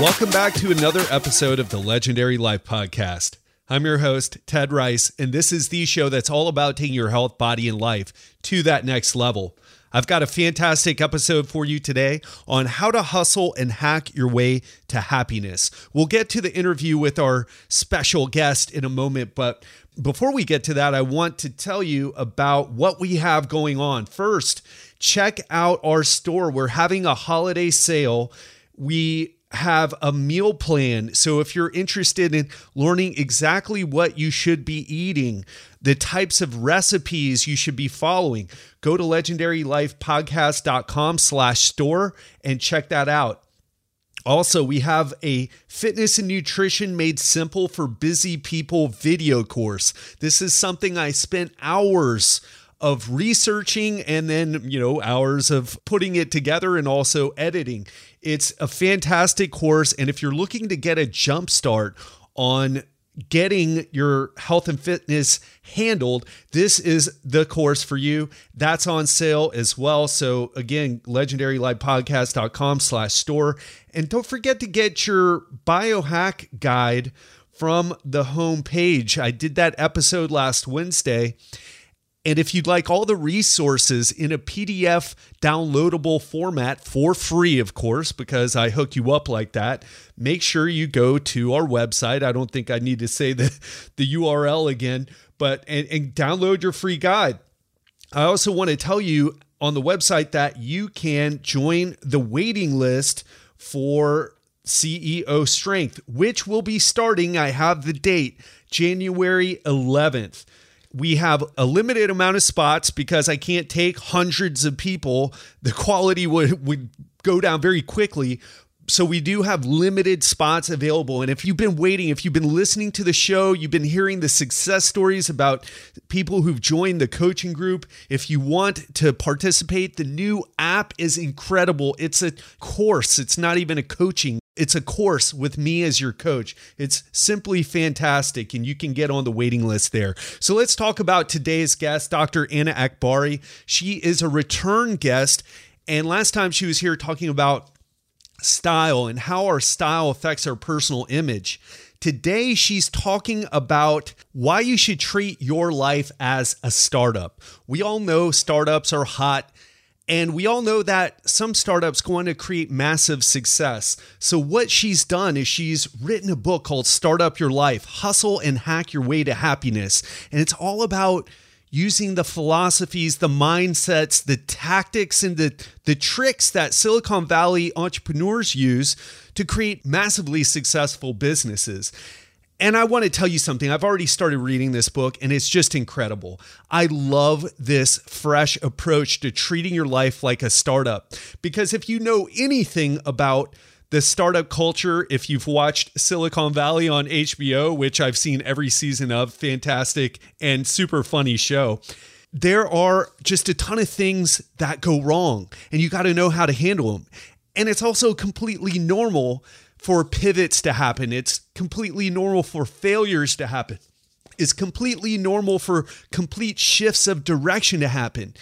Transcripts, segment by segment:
Welcome back to another episode of the Legendary Life Podcast. I'm your host, Ted Rice, and this is the show that's all about taking your health, body, and life to that next level. I've got a fantastic episode for you today on how to hustle and hack your way to happiness. We'll get to the interview with our special guest in a moment, but before we get to that, I want to tell you about what we have going on. First, check out our store. We're having a holiday sale. We have a meal plan. So if you're interested in learning exactly what you should be eating, the types of recipes you should be following, go to legendarylifepodcast.com/store and check that out. Also, we have a fitness and nutrition made simple for busy people video course. This is something I spent hours of researching and then, hours of putting it together and also editing. It's a fantastic course. And if you're looking to get a jump start on getting your health and fitness handled, this is the course for you. That's on sale as well. So again, legendarylifepodcast.com/store. And don't forget to get your biohack guide from the homepage. I did that episode last Wednesday. And if you'd like all the resources in a PDF downloadable format for free, of course, because I hook you up like that, make sure you go to our website. I don't think I need to say the URL again, but and download your free guide. I also want to tell you on the website that you can join the waiting list for CEO Strength, which will be starting, I have the date, January 11th. We have a limited amount of spots because I can't take hundreds of people. The quality would go down very quickly. So we do have limited spots available. And if you've been waiting, if you've been listening to the show, you've been hearing the success stories about people who've joined the coaching group. If you want to participate, the new app is incredible. It's a course. It's not even a coaching. It's a course with me as your coach. It's simply fantastic, and you can get on the waiting list there. So let's talk about today's guest, Dr. Anna Akbari. She is a return guest, and last time she was here talking about style and how our style affects our personal image. Today, she's talking about why you should treat your life as a startup. We all know startups are hot. And we all know that some startups go on to create massive success. So what she's done is she's written a book called Start Up Your Life, Hustle and Hack Your Way to Happiness. And it's all about using the philosophies, the mindsets, the tactics, and the tricks that Silicon Valley entrepreneurs use to create massively successful businesses. And I want to tell you something. I've already started reading this book, and it's just incredible. I love this fresh approach to treating your life like a startup. Because if you know anything about the startup culture, if you've watched Silicon Valley on HBO, which I've seen every season of, fantastic and super funny show, there are just a ton of things that go wrong, and you got to know how to handle them. And it's also completely normal for pivots to happen. It's completely normal for failures to happen. It's completely normal for complete shifts of direction to happen.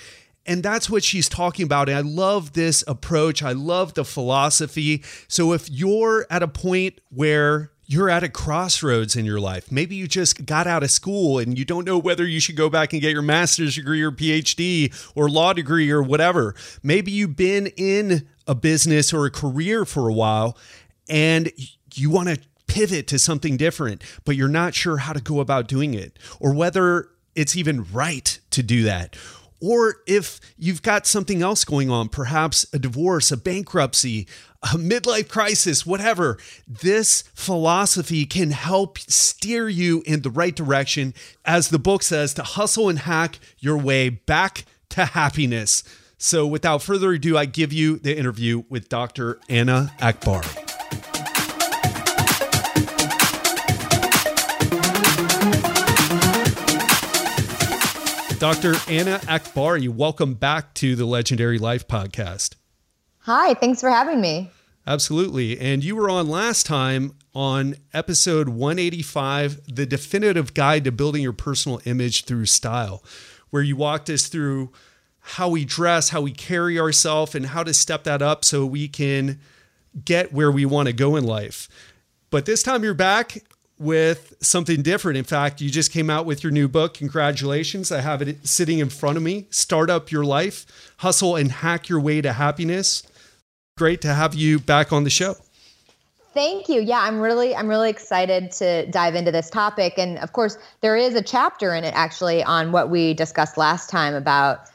And that's what she's talking about. And I love this approach. I love the philosophy. So if you're at a point where you're at a crossroads in your life, maybe you just got out of school and you don't know whether you should go back and get your master's degree or PhD or law degree or whatever. Maybe you've been in a business or a career for a while and you want to pivot to something different, but you're not sure how to go about doing it or whether it's even right to do that. Or if you've got something else going on, perhaps a divorce, a bankruptcy, a midlife crisis, whatever, this philosophy can help steer you in the right direction, as the book says, to hustle and hack your way back to happiness. So without further ado, I give you the interview with Dr. Anna Akbari. Dr. Anna Akbari, welcome back to the Legendary Life Podcast. Hi, thanks for having me. Absolutely. And you were on last time on episode 185, The Definitive Guide to Building Your Personal Image Through Style, where you walked us through how we dress, how we carry ourselves, and how to step that up so we can get where we want to go in life. But this time you're back with something different. In fact, you just came out with your new book. Congratulations. I have it sitting in front of me. Start Up Your Life, Hustle and Hack Your Way to Happiness. Great to have you back on the show. Thank you. Yeah, I'm really excited to dive into this topic. And of course, there is a chapter in it actually on what we discussed last time about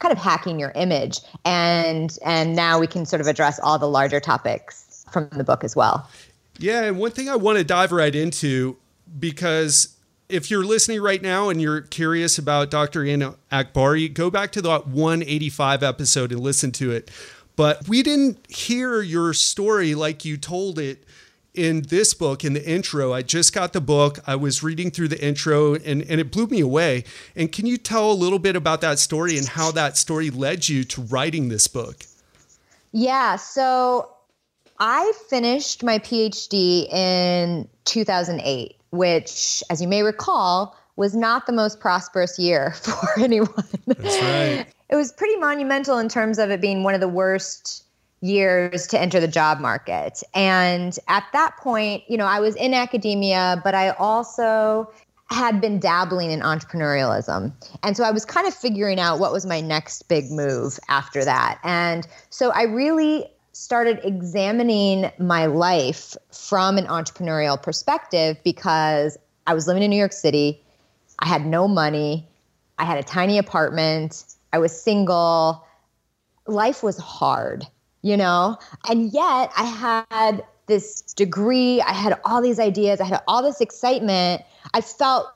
kind of hacking your image. And now we can sort of address all the larger topics from the book as well. Yeah. And one thing I want to dive right into, because if you're listening right now and you're curious about Dr. Anna Akbari, go back to that 185 episode and listen to it. But we didn't hear your story like you told it in this book, in the intro. I just got the book. I was reading through the intro and it blew me away. And can you tell a little bit about that story and how that story led you to writing this book? Yeah. So I finished my PhD in 2008, which, as you may recall, was not the most prosperous year for anyone. That's right. It was pretty monumental in terms of it being one of the worst years to enter the job market. And at that point, you know, I was in academia, but I also had been dabbling in entrepreneurialism. And so I was kind of figuring out what was my next big move after that. And so I really started examining my life from an entrepreneurial perspective because I was living in New York City. I had no money. I had a tiny apartment. I was single. Life was hard, you know? And yet I had this degree. I had all these ideas. I had all this excitement. I felt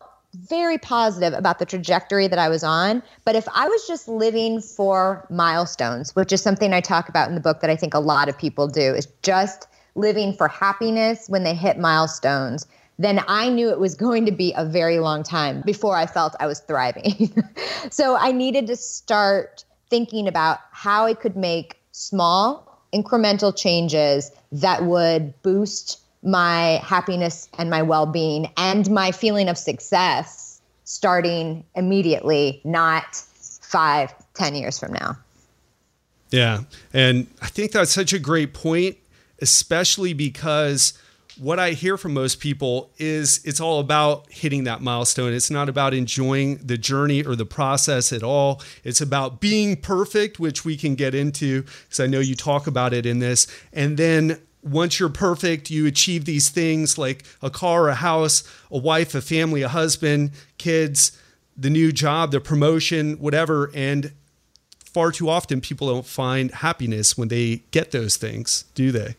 very positive about the trajectory that I was on. But if I was just living for milestones, which is something I talk about in the book that I think a lot of people do, is just living for happiness when they hit milestones, then I knew it was going to be a very long time before I felt I was thriving. So I needed to start thinking about how I could make small incremental changes that would boost my happiness and my well-being and my feeling of success starting immediately, not 5-10 years from now. Yeah. And I think that's such a great point, especially because what I hear from most people is it's all about hitting that milestone. It's not about enjoying the journey or the process at all. It's about being perfect, which we can get into because I know you talk about it in this. And then once you're perfect, you achieve these things like a car, a house, a wife, a family, a husband, kids, the new job, the promotion, whatever. And far too often people don't find happiness when they get those things, do they?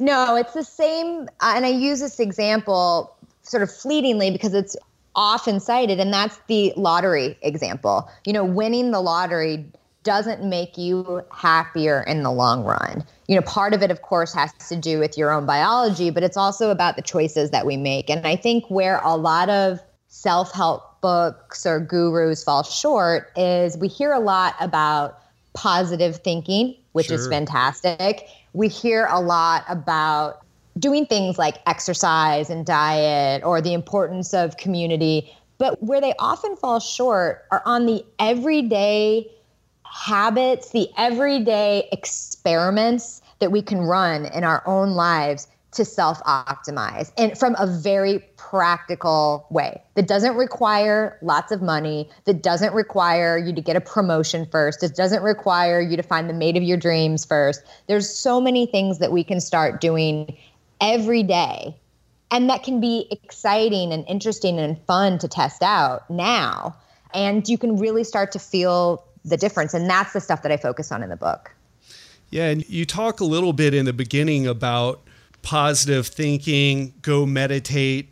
No, it's the same, and I use this example sort of fleetingly because it's often cited, and that's the lottery example. You know, winning the lottery doesn't make you happier in the long run. You know, part of it, of course, has to do with your own biology, but it's also about the choices that we make. And I think where a lot of self-help books or gurus fall short is we hear a lot about positive thinking, which is fantastic. We hear a lot about doing things like exercise and diet or the importance of community, but where they often fall short are on the everyday habits, the everyday experiments that we can run in our own lives to self-optimize and from a very practical way that doesn't require lots of money, that doesn't require you to get a promotion first, it doesn't require you to find the mate of your dreams first. There's so many things that we can start doing every day and that can be exciting and interesting and fun to test out now. And you can really start to feel the difference. And that's the stuff that I focus on in the book. Yeah. And you talk a little bit in the beginning about positive thinking, go meditate.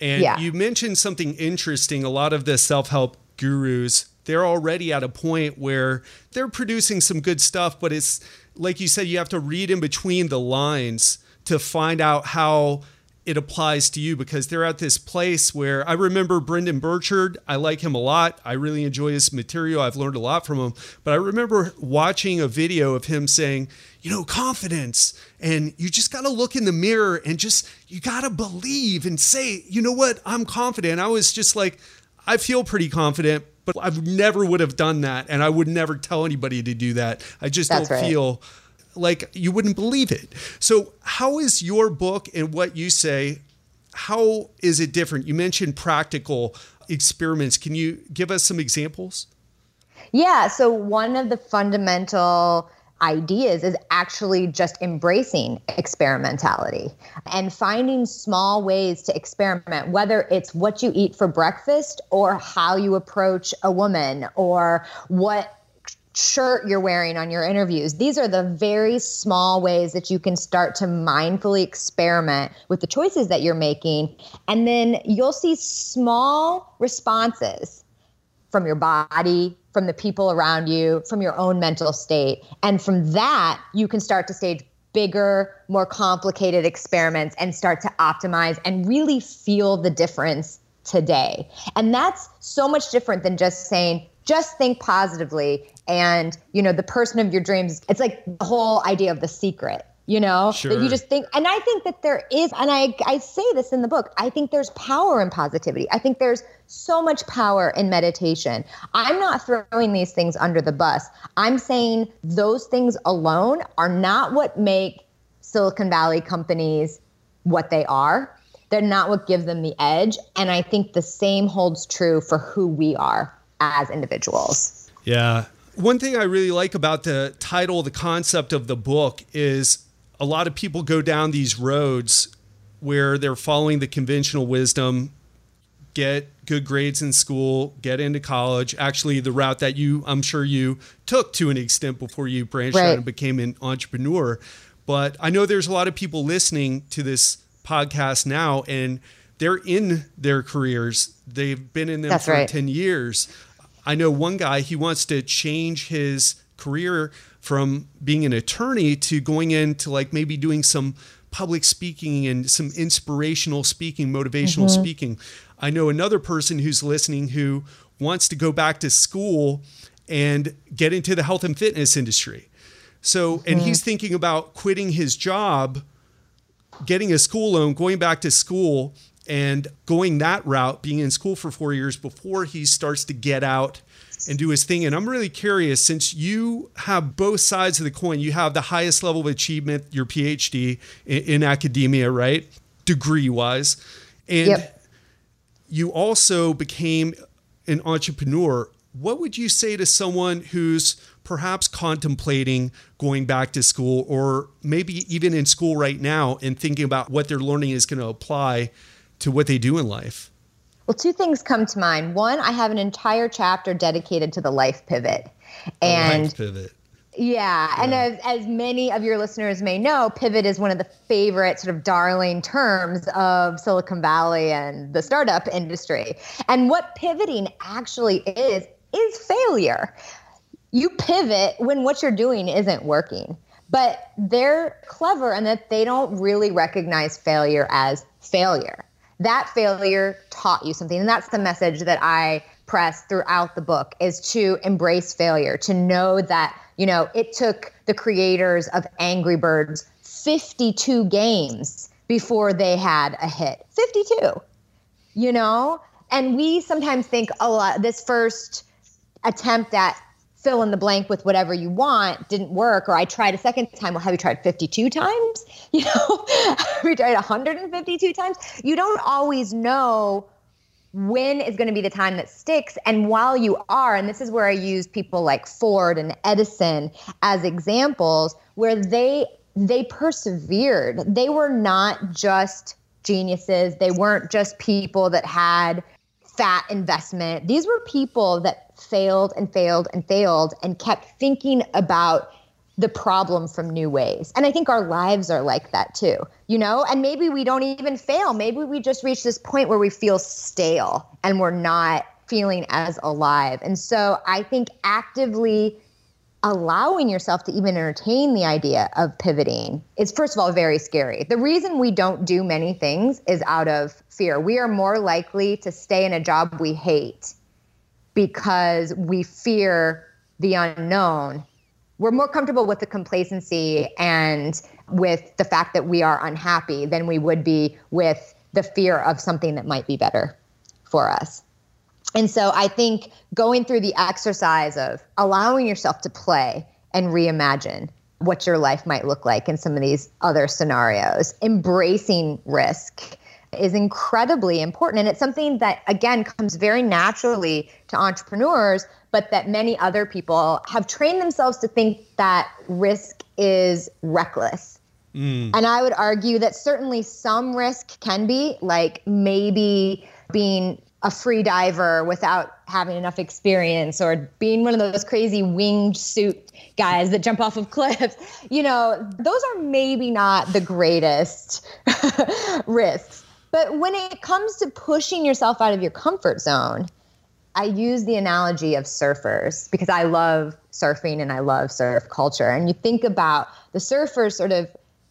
And you mentioned something interesting. A lot of the self-help gurus, they're already at a point where they're producing some good stuff, but it's like you said, you have to read in between the lines to find out how it applies to you because they're at this place where I remember Brendan Burchard. I like him a lot. I really enjoy his material. I've learned a lot from him, but I remember watching a video of him saying, you know, confidence and you just got to look in the mirror and just, you got to believe and say, you know what, I'm confident. I was just like, I feel pretty confident, but I never would have done that. And I would never tell anybody to do that. I just don't feel like you wouldn't believe it. So how is your book and what you say, how is it different? You mentioned practical experiments. Can you give us some examples? Yeah. So one of the fundamental ideas is actually just embracing experimentality and finding small ways to experiment, whether it's what you eat for breakfast or how you approach a woman or what shirt you're wearing on your interviews. These are the very small ways that you can start to mindfully experiment with the choices that you're making. And then you'll see small responses from your body, from the people around you, from your own mental state. And from that, you can start to stage bigger, more complicated experiments and start to optimize and really feel the difference today. And that's so much different than just saying, just think positively and, you know, the person of your dreams. It's like the whole idea of The Secret, you know, sure, that you just think. And I think that there is, and I say this in the book, I think there's power in positivity. I think there's so much power in meditation. I'm not throwing these things under the bus. I'm saying those things alone are not what make Silicon Valley companies what they are. They're not what gives them the edge. And I think the same holds true for who we are as individuals. Yeah. One thing I really like about the title, the concept of the book, is a lot of people go down these roads where they're following the conventional wisdom, get good grades in school, get into college, actually the route that you, I'm sure you took to an extent before you branched out and became an entrepreneur. But I know there's a lot of people listening to this podcast now and they're in their careers. They've been in them for 10 years. I know one guy, he wants to change his career from being an attorney to going into like maybe doing some public speaking and some inspirational speaking, motivational speaking. I know another person who's listening who wants to go back to school and get into the health and fitness industry. So, and he's thinking about quitting his job, getting a school loan, going back to school, and going that route, being in school for 4 years before he starts to get out and do his thing. And I'm really curious, since you have both sides of the coin, you have the highest level of achievement, your PhD in academia, right? Degree wise. And you also became an entrepreneur. What would you say to someone who's perhaps contemplating going back to school or maybe even in school right now and thinking about what they're learning is going to apply to what they do in life? Well, two things come to mind. One, I have an entire chapter dedicated to the life pivot. And life pivot. Yeah. And as many of your listeners may know, pivot is one of the favorite sort of darling terms of Silicon Valley and the startup industry. And what pivoting actually is failure. You pivot when what you're doing isn't working. But they're clever in that they don't really recognize failure as failure. That failure taught you something. And that's the message that I press throughout the book, is to embrace failure, to know that, you know, it took the creators of Angry Birds 52 games before they had a hit. 52, you know? And we sometimes think, oh, this first attempt at fill in the blank with whatever you want didn't work, or I tried a second time. Well, have you tried 52 times? You know, have you tried 152 times? You don't always know when is going to be the time that sticks. And while you are, and this is where I use people like Ford and Edison as examples, where they persevered. They were not just geniuses. They weren't just people that had fat investment. These were people that failed and failed and failed and kept thinking about the problem from new ways. And I think our lives are like that too, you know, and maybe we don't even fail. Maybe we just reach this point where we feel stale and we're not feeling as alive. And so I think actively allowing yourself to even entertain the idea of pivoting is, first of all, very scary. The reason we don't do many things is out of fear. We are more likely to stay in a job we hate because we fear the unknown. We're more comfortable with the complacency and with the fact that we are unhappy than we would be with the fear of something that might be better for us. And so I think going through the exercise of allowing yourself to play and reimagine what your life might look like in some of these other scenarios. Embracing risk is incredibly important. And it's something that, again, comes very naturally to entrepreneurs, but that many other people have trained themselves to think that risk is reckless. And I would argue that certainly some risk can be, like maybe being a free diver without having enough experience, or being one of those crazy winged suit guys that jump off of cliffs. You know, those are maybe not the greatest risks. But when it comes to pushing yourself out of your comfort zone, I use the analogy of surfers because I love surfing and I love surf culture. And you think about the surfers sort of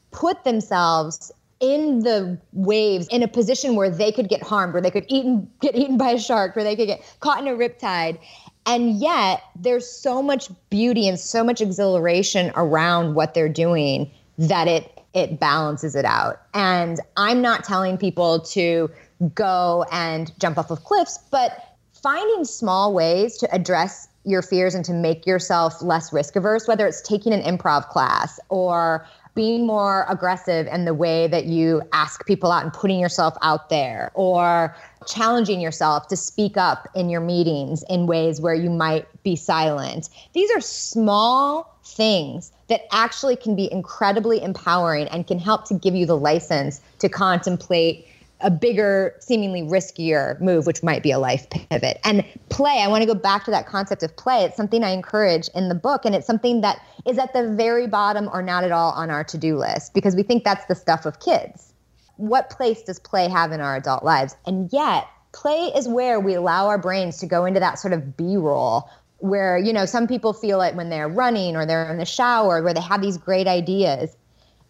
put themselves in the waves in a position where they could get harmed, where they could get eaten by a shark, where they could get caught in a riptide. And yet there's so much beauty and so much exhilaration around what they're doing that it balances it out. And I'm not telling people to go and jump off of cliffs, but finding small ways to address your fears and to make yourself less risk averse, whether it's taking an improv class or being more aggressive in the way that you ask people out and putting yourself out there, or challenging yourself to speak up in your meetings in ways where you might be silent. These are small things that actually can be incredibly empowering and can help to give you the license to contemplate a bigger, seemingly riskier move, which might be a life pivot. And play, I want to go back to that concept of play. It's something I encourage in the book, and it's something that is at the very bottom or not at all on our to-do list because we think that's the stuff of kids. What place does play have in our adult lives? And yet, play is where we allow our brains to go into that sort of B-roll where, you know, some people feel it when they're running or they're in the shower, where they have these great ideas.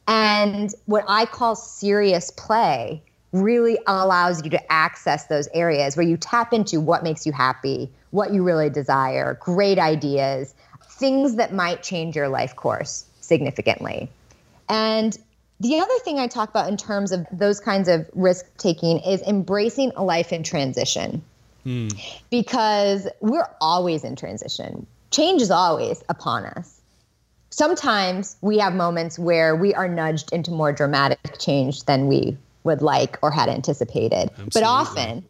And what I call serious play really allows you to access those areas where you tap into what makes you happy, what you really desire, great ideas, things that might change your life course significantly. And the other thing I talk about in terms of those kinds of risk-taking is embracing a life in transition. Because we're always in transition. Change is always upon us. Sometimes we have moments where we are nudged into more dramatic change than we would like or had anticipated. Absolutely. But often,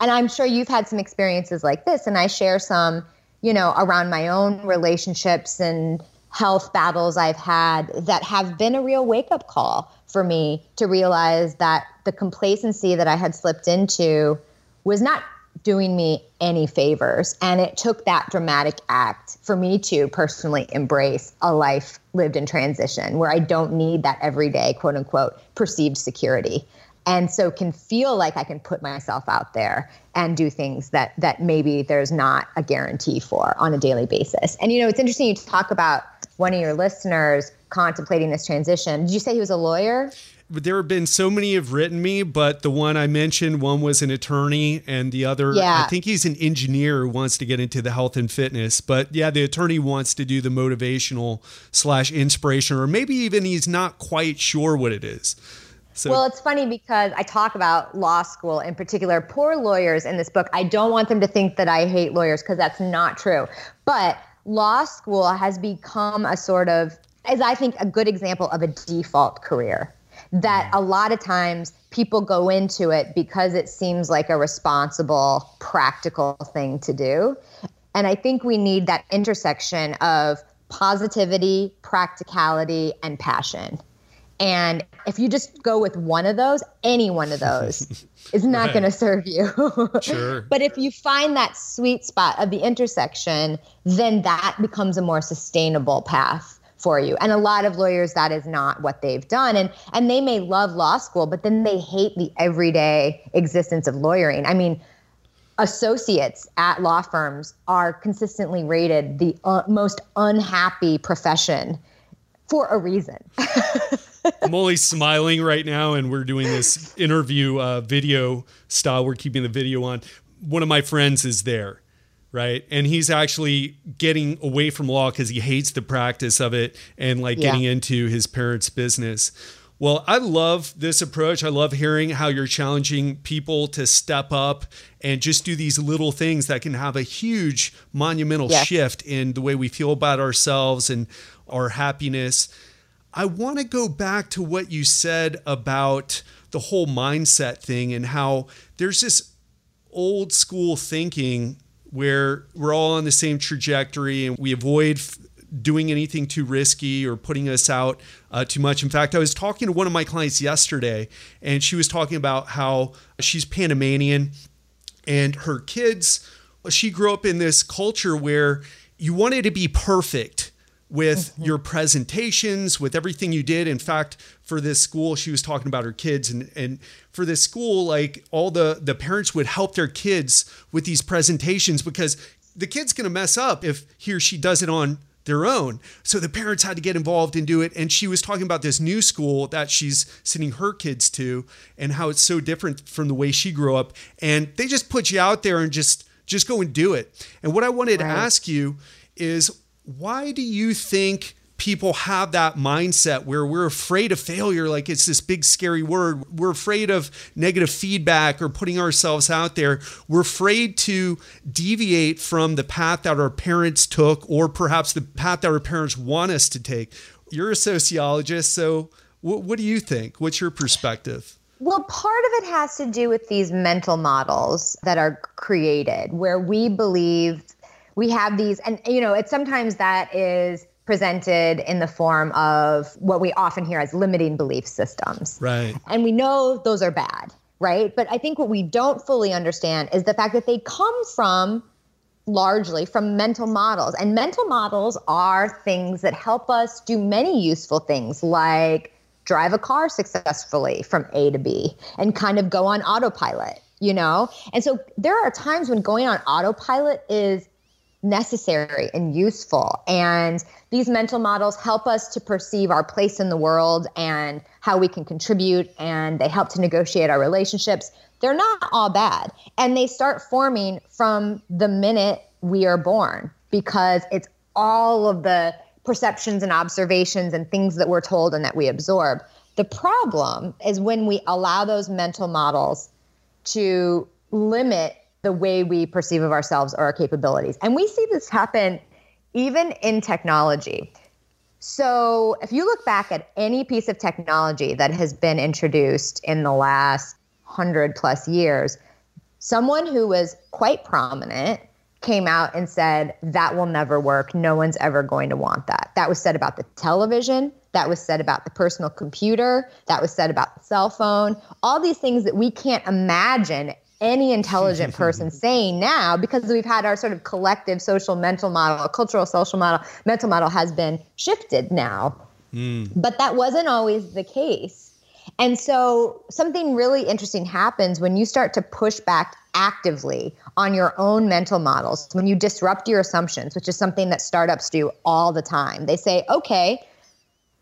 and I'm sure you've had some experiences like this, and I share some, you know, around my own relationships and health battles I've had that have been a real wake-up call for me to realize that the complacency that I had slipped into was not doing me any favors. And it took that dramatic act for me to personally embrace a life lived in transition where I don't need that everyday, quote unquote, perceived security. And so can feel like I can put myself out there and do things that maybe there's not a guarantee for on a daily basis. And, you know, it's interesting you talk about one of your listeners contemplating this transition. Did you say he was a lawyer? There have been so many have written me, but the one I mentioned, one was an attorney and the other, I think he's an engineer who wants to get into the health and fitness. But yeah, the attorney wants to do the motivational / inspiration, or maybe even he's not quite sure what it is. So, well, it's funny because I talk about law school in particular, poor lawyers in this book. I don't want them to think that I hate lawyers because that's not true. But law school has become a sort of, as I think, a good example of a default career. That a lot of times people go into it because it seems like a responsible, practical thing to do. And I think we need that intersection of positivity, practicality, and passion. And if you just go with one of those, any one of those is not going to serve you. Sure. But if you find that sweet spot of the intersection, then that becomes a more sustainable path for you. And a lot of lawyers, that is not what they've done. And they may love law school, but then they hate the everyday existence of lawyering. I mean, associates at law firms are consistently rated the most unhappy profession for a reason. I'm only smiling right now, and we're doing this interview video style. We're keeping the video on. One of my friends is there. Right. And he's actually getting away from law because he hates the practice of it and getting into his parents' business. Well, I love this approach. I love hearing how you're challenging people to step up and just do these little things that can have a huge monumental shift in the way we feel about ourselves and our happiness. I want to go back to what you said about the whole mindset thing and how there's this old school thinking where we're all on the same trajectory and we avoid doing anything too risky or putting us out too much. In fact, I was talking to one of my clients yesterday and she was talking about how she's Panamanian and her kids, she grew up in this culture where you wanted to be perfect with your presentations, with everything you did. In fact, for this school, she was talking about her kids and for this school, like all the parents would help their kids with these presentations because the kid's going to mess up if he or she does it on their own. So the parents had to get involved and do it. And she was talking about this new school that she's sending her kids to and how it's so different from the way she grew up. And they just put you out there and just go and do it. And what I wanted to ask you is, why do you think people have that mindset where we're afraid of failure? Like it's this big, scary word. We're afraid of negative feedback or putting ourselves out there. We're afraid to deviate from the path that our parents took or perhaps the path that our parents want us to take. You're a sociologist, so what do you think? What's your perspective? Well, part of it has to do with these mental models that are created where we believe we have these, and you know, it's sometimes that is presented in the form of what we often hear as limiting belief systems. Right. And we know those are bad, right? But I think what we don't fully understand is the fact that they come from largely from mental models. And mental models are things that help us do many useful things like drive a car successfully from A to B and kind of go on autopilot, you know? And so there are times when going on autopilot is necessary and useful. And these mental models help us to perceive our place in the world and how we can contribute, and they help to negotiate our relationships. They're not all bad. And they start forming from the minute we are born because it's all of the perceptions and observations and things that we're told and that we absorb. The problem is when we allow those mental models to limit the way we perceive of ourselves or our capabilities. And we see this happen even in technology. So if you look back at any piece of technology that has been introduced in the last 100+ years, someone who was quite prominent came out and said, that will never work. No one's ever going to want that. That was said about the television. That was said about the personal computer. That was said about the cell phone. All these things that we can't imagine any intelligent person saying now, because we've had our sort of collective social mental model, cultural social model, mental model has been shifted now. But that wasn't always the case. And so something really interesting happens when you start to push back actively on your own mental models, when you disrupt your assumptions, which is something that startups do all the time. They say, okay,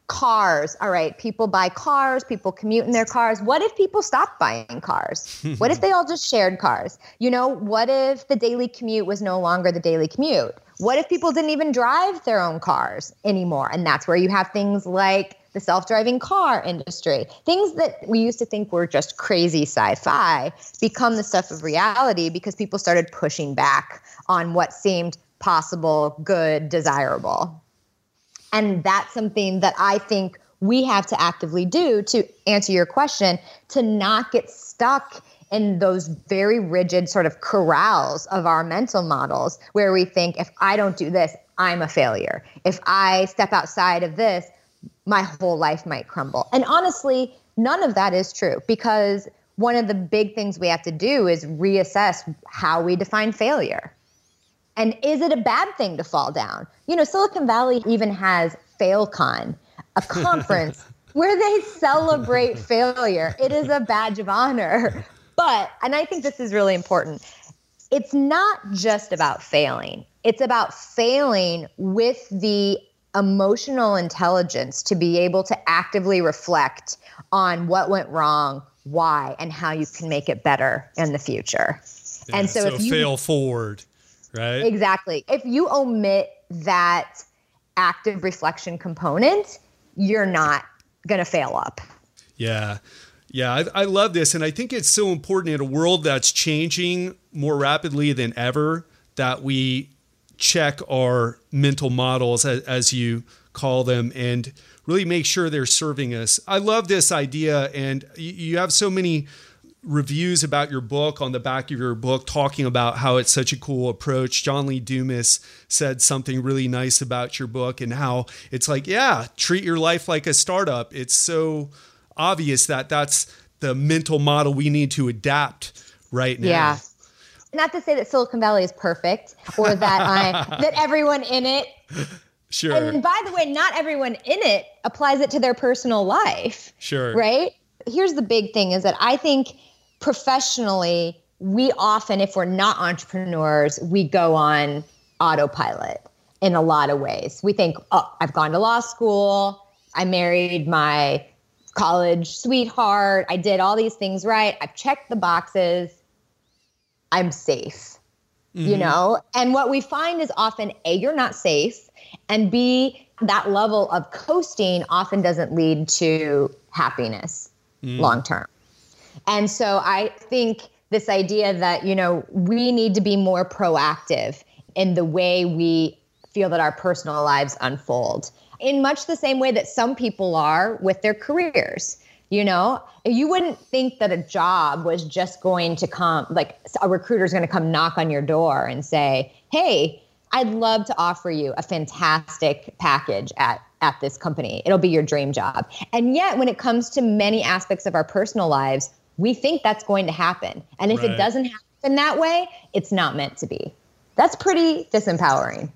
cars. All right. People buy cars. People commute in their cars. What if people stopped buying cars? What if they all just shared cars? You know, what if the daily commute was no longer the daily commute? What if people didn't even drive their own cars anymore? And that's where you have things like the self-driving car industry. Things that we used to think were just crazy sci-fi become the stuff of reality because people started pushing back on what seemed possible, good, desirable. And that's something that I think we have to actively do, to answer your question, to not get stuck in those very rigid sort of corrals of our mental models where we think, if I don't do this, I'm a failure. If I step outside of this, my whole life might crumble. And honestly, none of that is true, because one of the big things we have to do is reassess how we define failure. And is it a bad thing to fall down? You know, Silicon Valley even has FailCon, a conference where they celebrate failure. It is a badge of honor. But, and I think this is really important, it's not just about failing. It's about failing with the emotional intelligence to be able to actively reflect on what went wrong, why, and how you can make it better in the future. Yeah, and so if you fail forward. Right. Exactly. If you omit that active reflection component, you're not going to fail up. Yeah. Yeah. I love this. And I think it's so important in a world that's changing more rapidly than ever that we check our mental models, as you call them, and really make sure they're serving us. I love this idea, and you have so many reviews about your book on the back of your book talking about how it's such a cool approach. John Lee Dumas said something really nice about your book and how it's like, yeah, treat your life like a startup. It's so obvious that that's the mental model we need to adapt right now. Yeah. Not to say that Silicon Valley is perfect or that that everyone in it. Sure. And by the way, not everyone in it applies it to their personal life. Sure. Right? Here's the big thing is that I think professionally, we often, if we're not entrepreneurs, we go on autopilot in a lot of ways. We think, oh, I've gone to law school. I married my college sweetheart. I did all these things right. I've checked the boxes. I'm safe, you know? And what we find is often, A, you're not safe, and B, that level of coasting often doesn't lead to happiness long term. And so I think this idea that, you know, we need to be more proactive in the way we feel that our personal lives unfold, in much the same way that some people are with their careers. You know, you wouldn't think that a job was just going to come, like a recruiter's going to come knock on your door and say, hey, I'd love to offer you a fantastic package at this company. It'll be your dream job. And yet when it comes to many aspects of our personal lives, we think that's going to happen. And if it doesn't happen that way, it's not meant to be. That's pretty disempowering.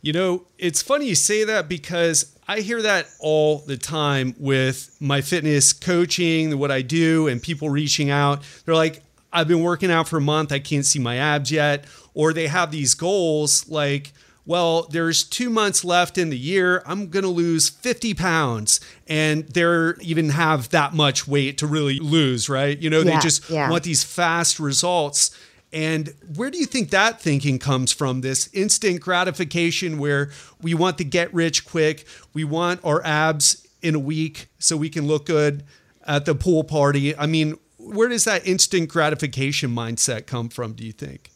You know, it's funny you say that because I hear that all the time with my fitness coaching, what I do, and people reaching out. They're like, I've been working out for a month. I can't see my abs yet. Or they have these goals like, well, there's 2 months left in the year. I'm going to lose 50 pounds. And they're even have that much weight to really lose, right? You know, they just want these fast results. And where do you think that thinking comes from? This instant gratification where we want to get rich quick. We want our abs in a week so we can look good at the pool party. I mean, where does that instant gratification mindset come from, do you think?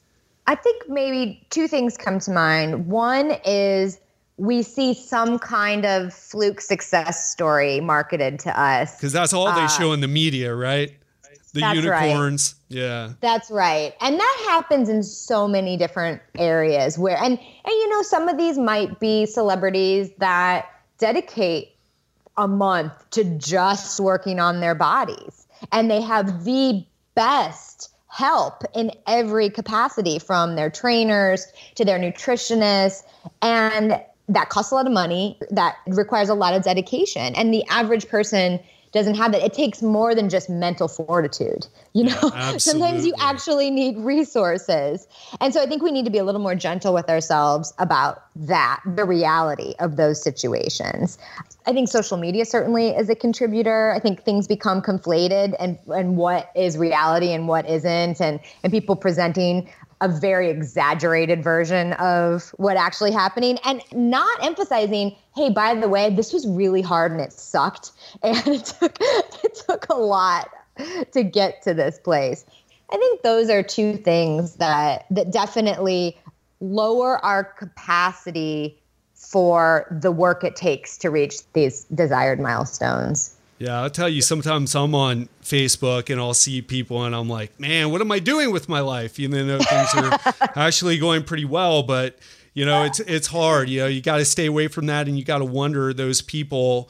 I think maybe two things come to mind. One is we see some kind of fluke success story marketed to us. Because that's all they show in the media, right? The unicorns. Right. Yeah. That's right. And that happens in so many different areas where, and you know, some of these might be celebrities that dedicate a month to just working on their bodies. And they have the best help in every capacity, from their trainers to their nutritionists. And that costs a lot of money. That requires a lot of dedication. And the average person doesn't have that. It takes more than just mental fortitude. You know, sometimes you actually need resources. And so I think we need to be a little more gentle with ourselves about that, the reality of those situations. I think social media certainly is a contributor. I think things become conflated and what is reality and what isn't, and people presenting a very exaggerated version of what actually happening, and not emphasizing, hey, by the way, this was really hard and it sucked. And it took a lot to get to this place. I think those are two things that definitely lower our capacity for the work it takes to reach these desired milestones. Yeah, I'll tell you, sometimes I'm on Facebook and I'll see people and I'm like, man, what am I doing with my life? You know, things are actually going pretty well, but, you know, it's hard. You know, you got to stay away from that, and you got to wonder those people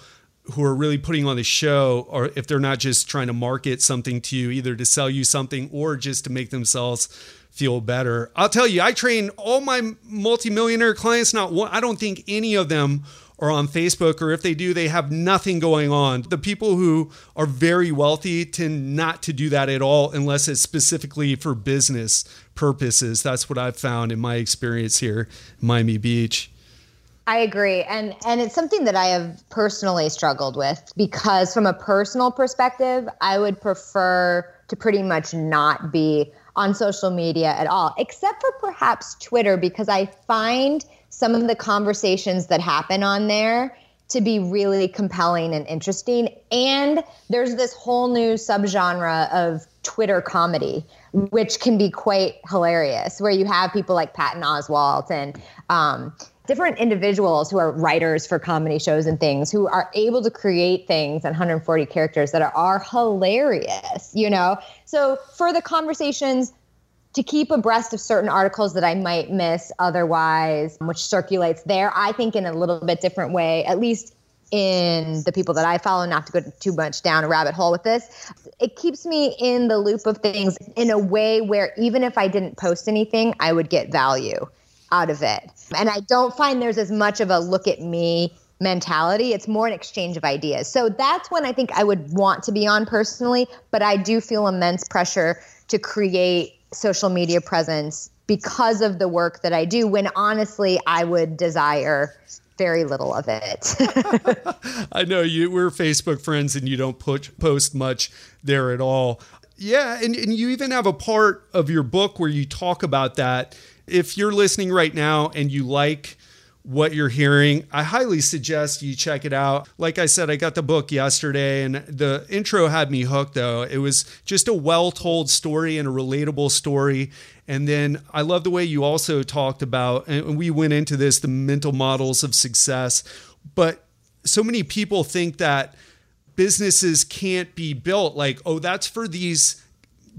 who are really putting on the show, or if they're not just trying to market something to you, either to sell you something or just to make themselves feel better. I'll tell you, I train all my multimillionaire clients. Not one, I don't think any of them are on Facebook, or if they do, they have nothing going on. The people who are very wealthy tend not to do that at all, unless it's specifically for business purposes. That's what I've found in my experience here in Miami Beach. I agree. And it's something that I have personally struggled with, because from a personal perspective, I would prefer to pretty much not be on social media at all, except for perhaps Twitter, because I find some of the conversations that happen on there to be really compelling and interesting. And there's this whole new subgenre of Twitter comedy, which can be quite hilarious, where you have people like Patton Oswalt and different individuals who are writers for comedy shows and things who are able to create things in 140 characters that are hilarious, you know? So for the conversations, to keep abreast of certain articles that I might miss otherwise, which circulates there, I think in a little bit different way, at least in the people that I follow, not to go too much down a rabbit hole with this. It keeps me in the loop of things in a way where even if I didn't post anything, I would get value out of it. And I don't find there's as much of a look at me mentality. It's more an exchange of ideas. So that's when I think I would want to be on personally, but I do feel immense pressure to create social media presence because of the work that I do, when honestly I would desire very little of it. I know we're Facebook friends and you don't post much there at all. Yeah. And you even have a part of your book where you talk about that. If you're listening right now and you like what you're hearing, I highly suggest you check it out. Like I said, I got the book yesterday and the intro had me hooked though. It was just a well-told story and a relatable story. And then I love the way you also talked about, and we went into this, the mental models of success, but so many people think that businesses can't be built like, oh, that's for these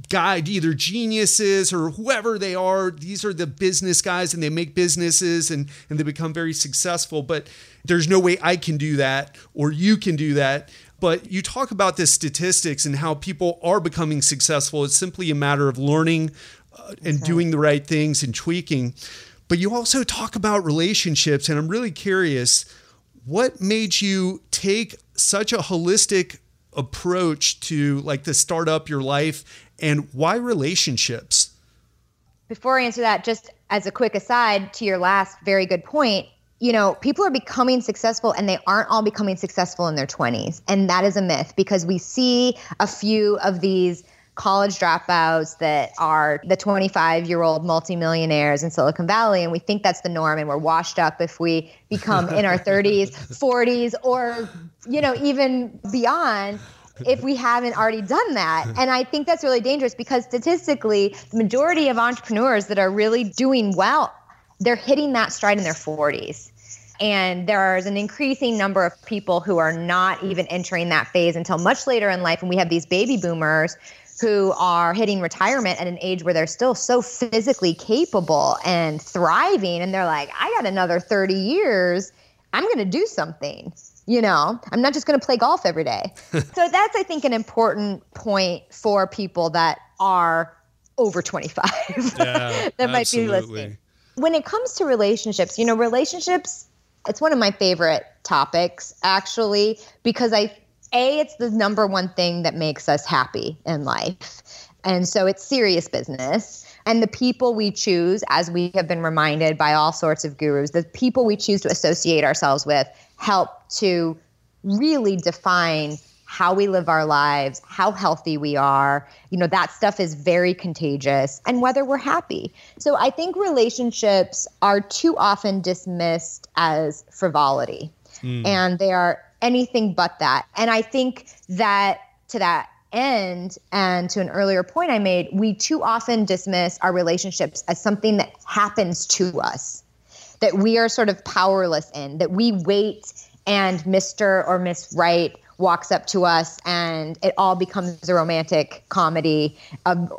guide either geniuses or whoever they are. These are the business guys and they make businesses and they become very successful, but there's no way I can do that or you can do that. But you talk about the statistics and how people are becoming successful. It's simply a matter of learning and doing the right things and tweaking. But you also talk about relationships. And I'm really curious, what made you take such a holistic approach to like the Start Up Your Life, and why relationships? Before I answer that, just as a quick aside to your last very good point, you know, people are becoming successful and they aren't all becoming successful in their 20s. And that is a myth because we see a few of these college dropouts that are the 25-year-old multimillionaires in Silicon Valley. And we think that's the norm and we're washed up if we become in our 30s, 40s, or, you know, even beyond if we haven't already done that. And I think that's really dangerous because statistically, the majority of entrepreneurs that are really doing well, they're hitting that stride in their 40s. And there is an increasing number of people who are not even entering that phase until much later in life. And we have these baby boomers who are hitting retirement at an age where they're still so physically capable and thriving. And they're like, I got another 30 years. I'm going to do something. You know, I'm not just going to play golf every day. So that's, I think, an important point for people that are over 25 that might be listening. When it comes to relationships, you know, relationships, it's one of my favorite topics, actually, because it's the number one thing that makes us happy in life. And so it's serious business. And the people we choose, as we have been reminded by all sorts of gurus, the people we choose to associate ourselves with help to really define how we live our lives, how healthy we are. You know, that stuff is very contagious, and whether we're happy. So I think relationships are too often dismissed as frivolity. And they are anything but that. And I think that to that end, and to an earlier point I made, we too often dismiss our relationships as something that happens to us, that we are sort of powerless in, that we wait and Mr. or Miss Right walks up to us and it all becomes a romantic comedy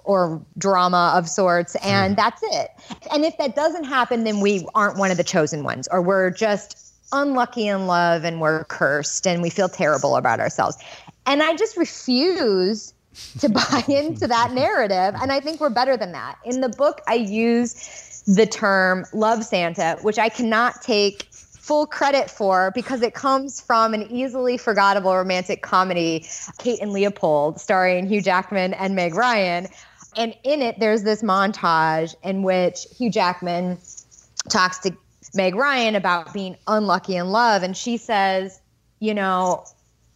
or drama of sorts. And that's it. And if that doesn't happen, then we aren't one of the chosen ones, or we're just unlucky in love and we're cursed and we feel terrible about ourselves. And I just refuse to buy into that narrative. And I think we're better than that. In the book, I use the term love Santa, which I cannot take full credit for because it comes from an easily forgettable romantic comedy, Kate and Leopold, starring Hugh Jackman and Meg Ryan. And in it, there's this montage in which Hugh Jackman talks to Meg Ryan about being unlucky in love. And she says, you know,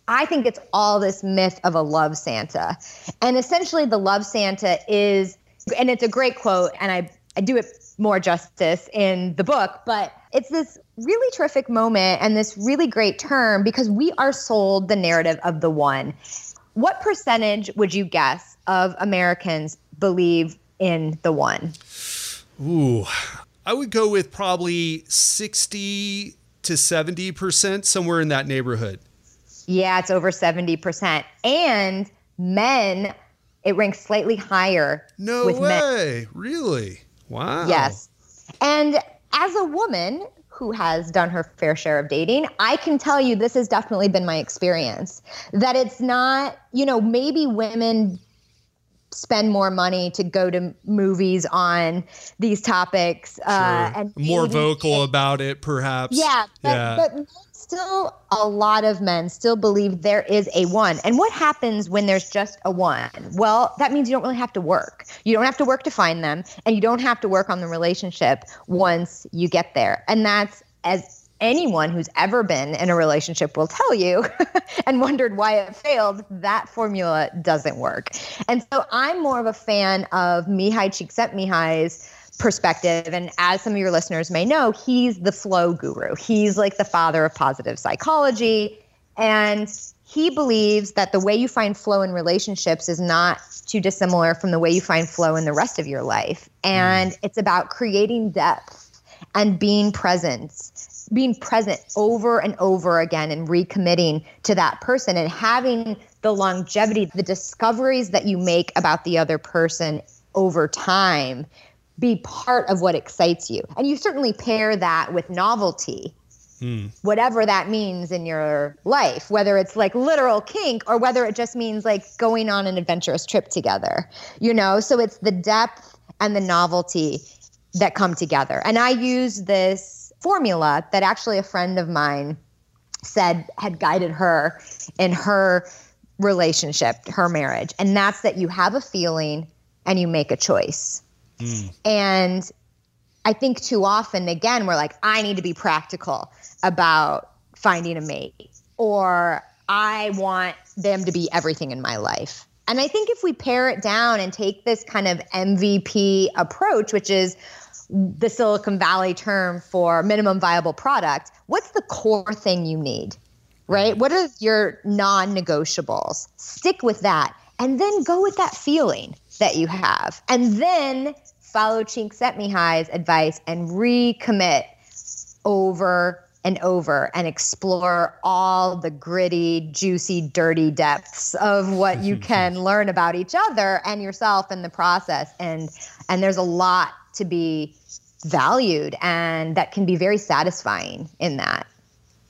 I think it's all this myth of a love Santa. And essentially the love Santa is, and it's a great quote, and I do it more justice in the book, but it's this really terrific moment and this really great term because we are sold the narrative of the one. What percentage would you guess of Americans believe in the one? Ooh, I would go with probably 60 to 70%, somewhere in that neighborhood. Yeah, it's over 70%. And men, it ranks slightly higher. No way. Men. Really? Wow. Yes. And as a woman who has done her fair share of dating, I can tell you this has definitely been my experience, that it's not, you know, maybe women spend more money to go to movies on these topics. Sure. And more vocal about it, perhaps. Yeah. But still, a lot of men still believe there is a one. And what happens when there's just a one? Well, that means you don't really have to work. You don't have to work to find them, and you don't have to work on the relationship once you get there. And that's, as anyone who's ever been in a relationship will tell you and wondered why it failed, that formula doesn't work. And so I'm more of a fan of Mihai Csikszentmihalyi's perspective. And as some of your listeners may know, he's the flow guru. He's like the father of positive psychology. And he believes that the way you find flow in relationships is not too dissimilar from the way you find flow in the rest of your life. And it's about creating depth and being present over and over again and recommitting to that person and having the longevity, the discoveries that you make about the other person over time be part of what excites you. And you certainly pair that with novelty, whatever that means in your life, whether it's like literal kink or whether it just means like going on an adventurous trip together, you know? So it's the depth and the novelty that come together. And I use this formula that actually a friend of mine said had guided her in her relationship, her marriage. And that's that you have a feeling and you make a choice. And I think too often, again, we're like, I need to be practical about finding a mate, or I want them to be everything in my life. And I think if we pare it down and take this kind of MVP approach, which is the Silicon Valley term for minimum viable product, what's the core thing you need, right? What are your non-negotiables? Stick with that, and then go with that feeling that you have, and then follow Csikszentmihalyi's advice and recommit over and over and explore all the gritty, juicy, dirty depths of what you can learn about each other and yourself in the process. And there's a lot to be valued, and that can be very satisfying in that.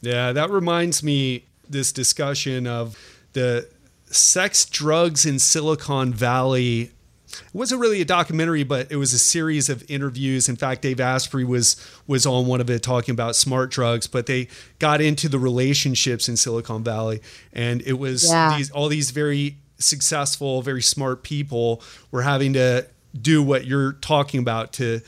Yeah, that reminds me this discussion of the sex, drugs in Silicon Valley. It wasn't really a documentary, but it was a series of interviews. In fact, Dave Asprey was on one of it talking about smart drugs, but they got into the relationships in Silicon Valley. And it was all these very successful, very smart people were having to do what you're talking about to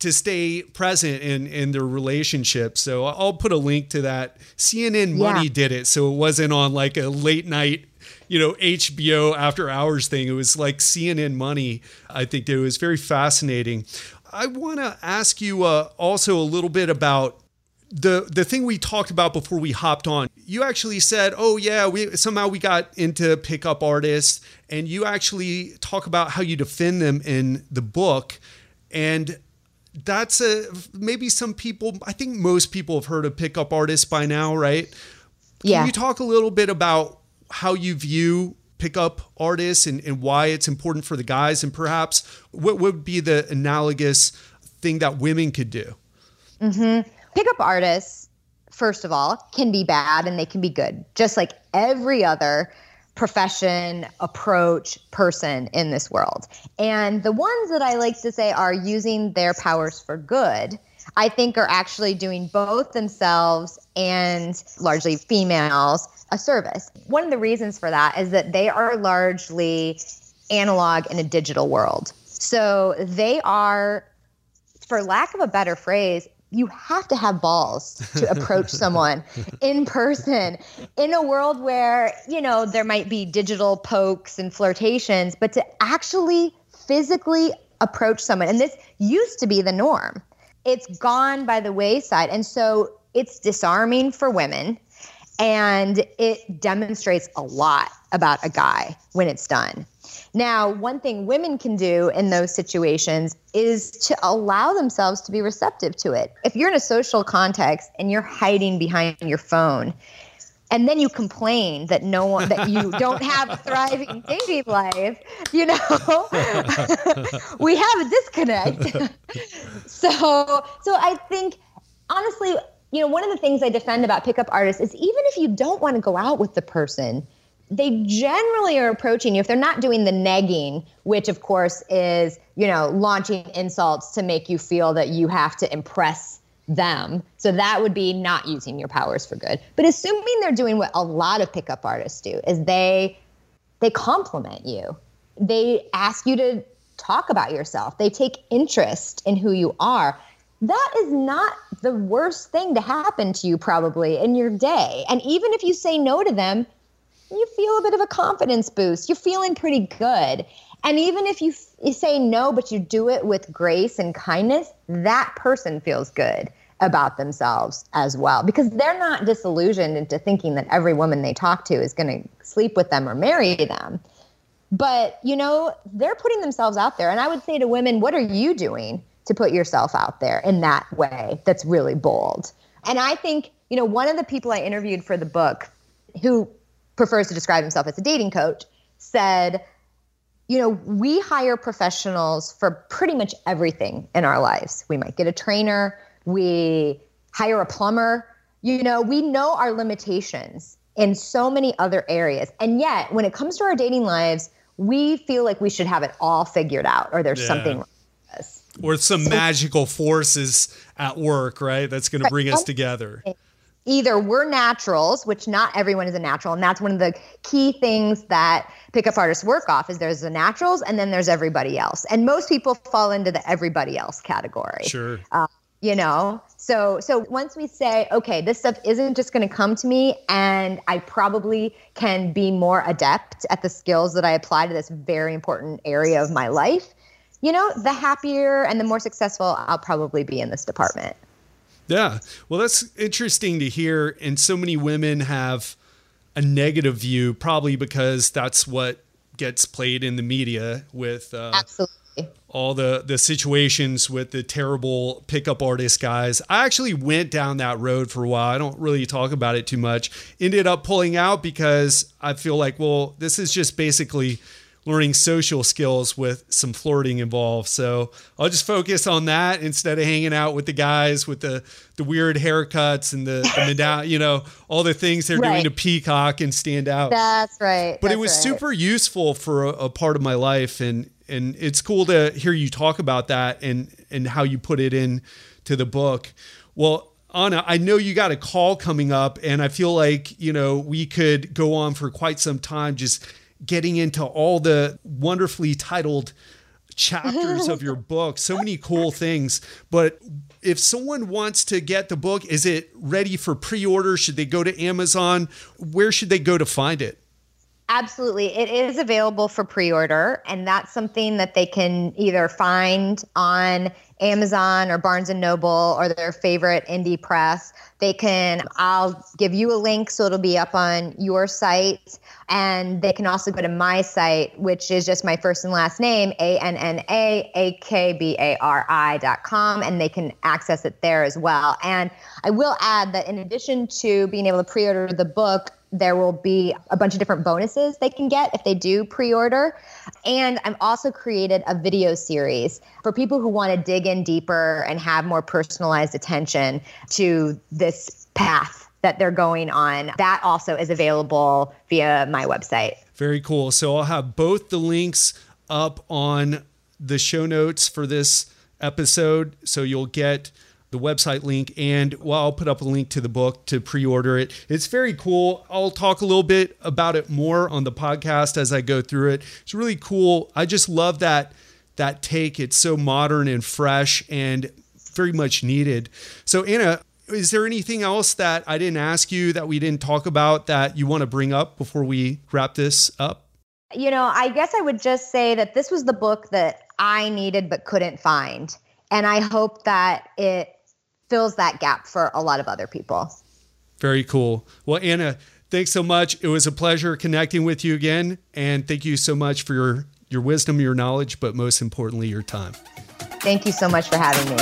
stay present in their relationship. So I'll put a link to that. CNN Money did it. So it wasn't on like a late night, you know, HBO after hours thing. It was like CNN Money. I think it was very fascinating. I want to ask you also a little bit about the thing we talked about before we hopped on. You actually said, oh yeah, we somehow got into pickup artists, and you actually talk about how you defend them in the book. And that's maybe some people, I think most people have heard of pickup artists by now, right? Yeah. Can you talk a little bit about how you view pickup artists and why it's important for the guys, and perhaps what would be the analogous thing that women could do? Mm-hmm. Pickup artists, first of all, can be bad and they can be good, just like every other profession, approach, person in this world. And the ones that I like to say are using their powers for good, I think are actually doing both themselves and largely females a service. One of the reasons for that is that they are largely analog in a digital world. So they are, for lack of a better phrase, you have to have balls to approach someone in person in a world where, you know, there might be digital pokes and flirtations, but to actually physically approach someone. And this used to be the norm. It's gone by the wayside. And so it's disarming for women, and it demonstrates a lot about a guy when it's done. Now, one thing women can do in those situations is to allow themselves to be receptive to it. If you're in a social context and you're hiding behind your phone, and then you complain that no one, that you don't have a thriving dating life, you know, we have a disconnect. So I think, honestly, you know, one of the things I defend about pickup artists is even if you don't want to go out with the person, they generally are approaching you, if they're not doing the nagging, which of course is, you know, launching insults to make you feel that you have to impress them. So that would be not using your powers for good. But assuming they're doing what a lot of pickup artists do, is they compliment you. They ask you to talk about yourself. They take interest in who you are. That is not the worst thing to happen to you probably in your day. And even if you say no to them, you feel a bit of a confidence boost. You're feeling pretty good. And even if you say no, but you do it with grace and kindness, that person feels good about themselves as well, because they're not disillusioned into thinking that every woman they talk to is going to sleep with them or marry them. But, you know, they're putting themselves out there. And I would say to women, what are you doing to put yourself out there in that way that's really bold? And I think, you know, one of the people I interviewed for the book, who prefers to describe himself as a dating coach, said, you know, we hire professionals for pretty much everything in our lives. We might get a trainer, we hire a plumber, you know, we know our limitations in so many other areas. And yet when it comes to our dating lives, we feel like we should have it all figured out, or there's something wrong with us. Or some magical forces at work, right? That's going to bring us together. Either we're naturals, which not everyone is a natural, and that's one of the key things that pickup artists work off, is there's the naturals and then there's everybody else. And most people fall into the everybody else category. Sure. You know, so once we say, okay, this stuff isn't just going to come to me, and I probably can be more adept at the skills that I apply to this very important area of my life, you know, the happier and the more successful I'll probably be in this department. Yeah. Well, that's interesting to hear. And so many women have a negative view, probably because that's what gets played in the media with all the situations with the terrible pickup artist guys. I actually went down that road for a while. I don't really talk about it too much. Ended up pulling out because I feel like, well, this is just basically learning social skills with some flirting involved. So I'll just focus on that instead of hanging out with the guys with the weird haircuts and the you know, all the things they're doing to peacock and stand out. That's right. But it was super useful for a part of my life. And it's cool to hear you talk about that and how you put it in to the book. Well, Anna, I know you got a call coming up, and I feel like, you know, we could go on for quite some time, just getting into all the wonderfully titled chapters of your book. So many cool things. But if someone wants to get the book, is it ready for pre-order? Should they go to Amazon? Where should they go to find it? Absolutely. It is available for pre-order, and that's something that they can either find on Amazon or Barnes & Noble or their favorite indie press. They can, I'll give you a link so it'll be up on your site, and they can also go to my site, which is just my first and last name, AnnaAkbari.com, and they can access it there as well. And I will add that in addition to being able to pre-order the book, there will be a bunch of different bonuses they can get if they do pre-order. And I've also created a video series for people who want to dig in deeper and have more personalized attention to this path that they're going on. That also is available via my website. Very cool. So I'll have both the links up on the show notes for this episode. So you'll get the website link, and well, I'll put up a link to the book to pre-order it. It's very cool. I'll talk a little bit about it more on the podcast as I go through it. It's really cool. I just love that take. It's so modern and fresh and very much needed. So Anna, is there anything else that I didn't ask you that we didn't talk about that you want to bring up before we wrap this up? You know, I guess I would just say that this was the book that I needed but couldn't find. And I hope that it fills that gap for a lot of other people. Very cool. Well, Anna, thanks so much. It was a pleasure connecting with you again. And thank you so much for your your wisdom, your knowledge, but most importantly, your time. Thank you so much for having me.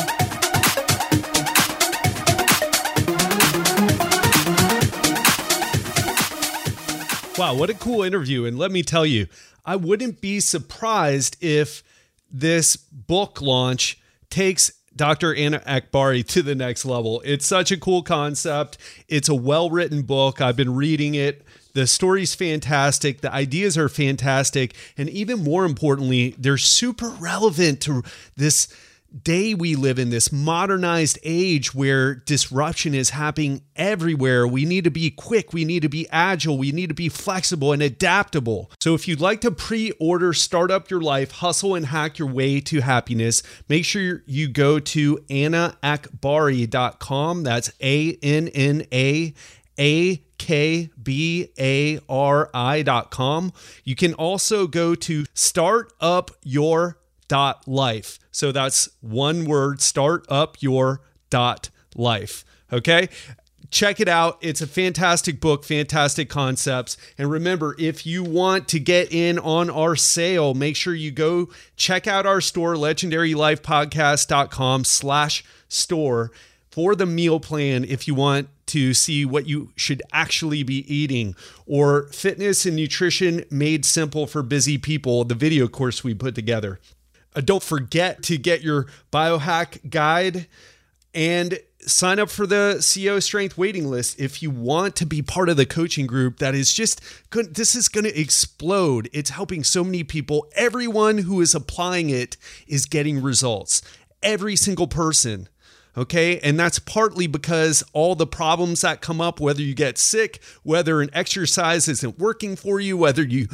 Wow, what a cool interview. And let me tell you, I wouldn't be surprised if this book launch takes Dr. Anna Akbari to the next level. It's such a cool concept. It's a well-written book. I've been reading it. The story's fantastic. The ideas are fantastic. And even more importantly, they're super relevant to this day we live in, this modernized age where disruption is happening everywhere. We need to be quick. We need to be agile. We need to be flexible and adaptable. So if you'd like to pre-order Start Up Your Life, Hustle and Hack Your Way to Happiness, make sure you go to annaakbari.com. That's ANNAAKBARI.com. You can also go to startupyour.life. So that's one word, startupyour.life. Okay? Check it out. It's a fantastic book, fantastic concepts. And remember, if you want to get in on our sale, make sure you go check out our store, legendarylifepodcast.com/store. for the meal plan, if you want to see what you should actually be eating, or Fitness and Nutrition Made Simple for Busy People, the video course we put together. Don't forget to get your biohack guide and sign up for the CEO Strength waiting list if you want to be part of the coaching group that is just good. This is going to explode. It's helping so many people. Everyone who is applying it is getting results. Every single person. Okay, and that's partly because all the problems that come up, whether you get sick, whether an exercise isn't working for you, whether you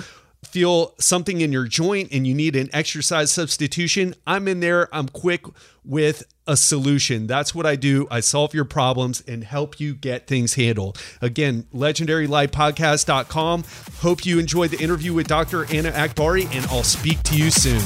feel something in your joint and you need an exercise substitution, I'm in there, I'm quick with a solution. That's what I do. I solve your problems and help you get things handled. Again, legendarylifepodcast.com. Hope you enjoyed the interview with Dr. Anna Akbari, and I'll speak to you soon.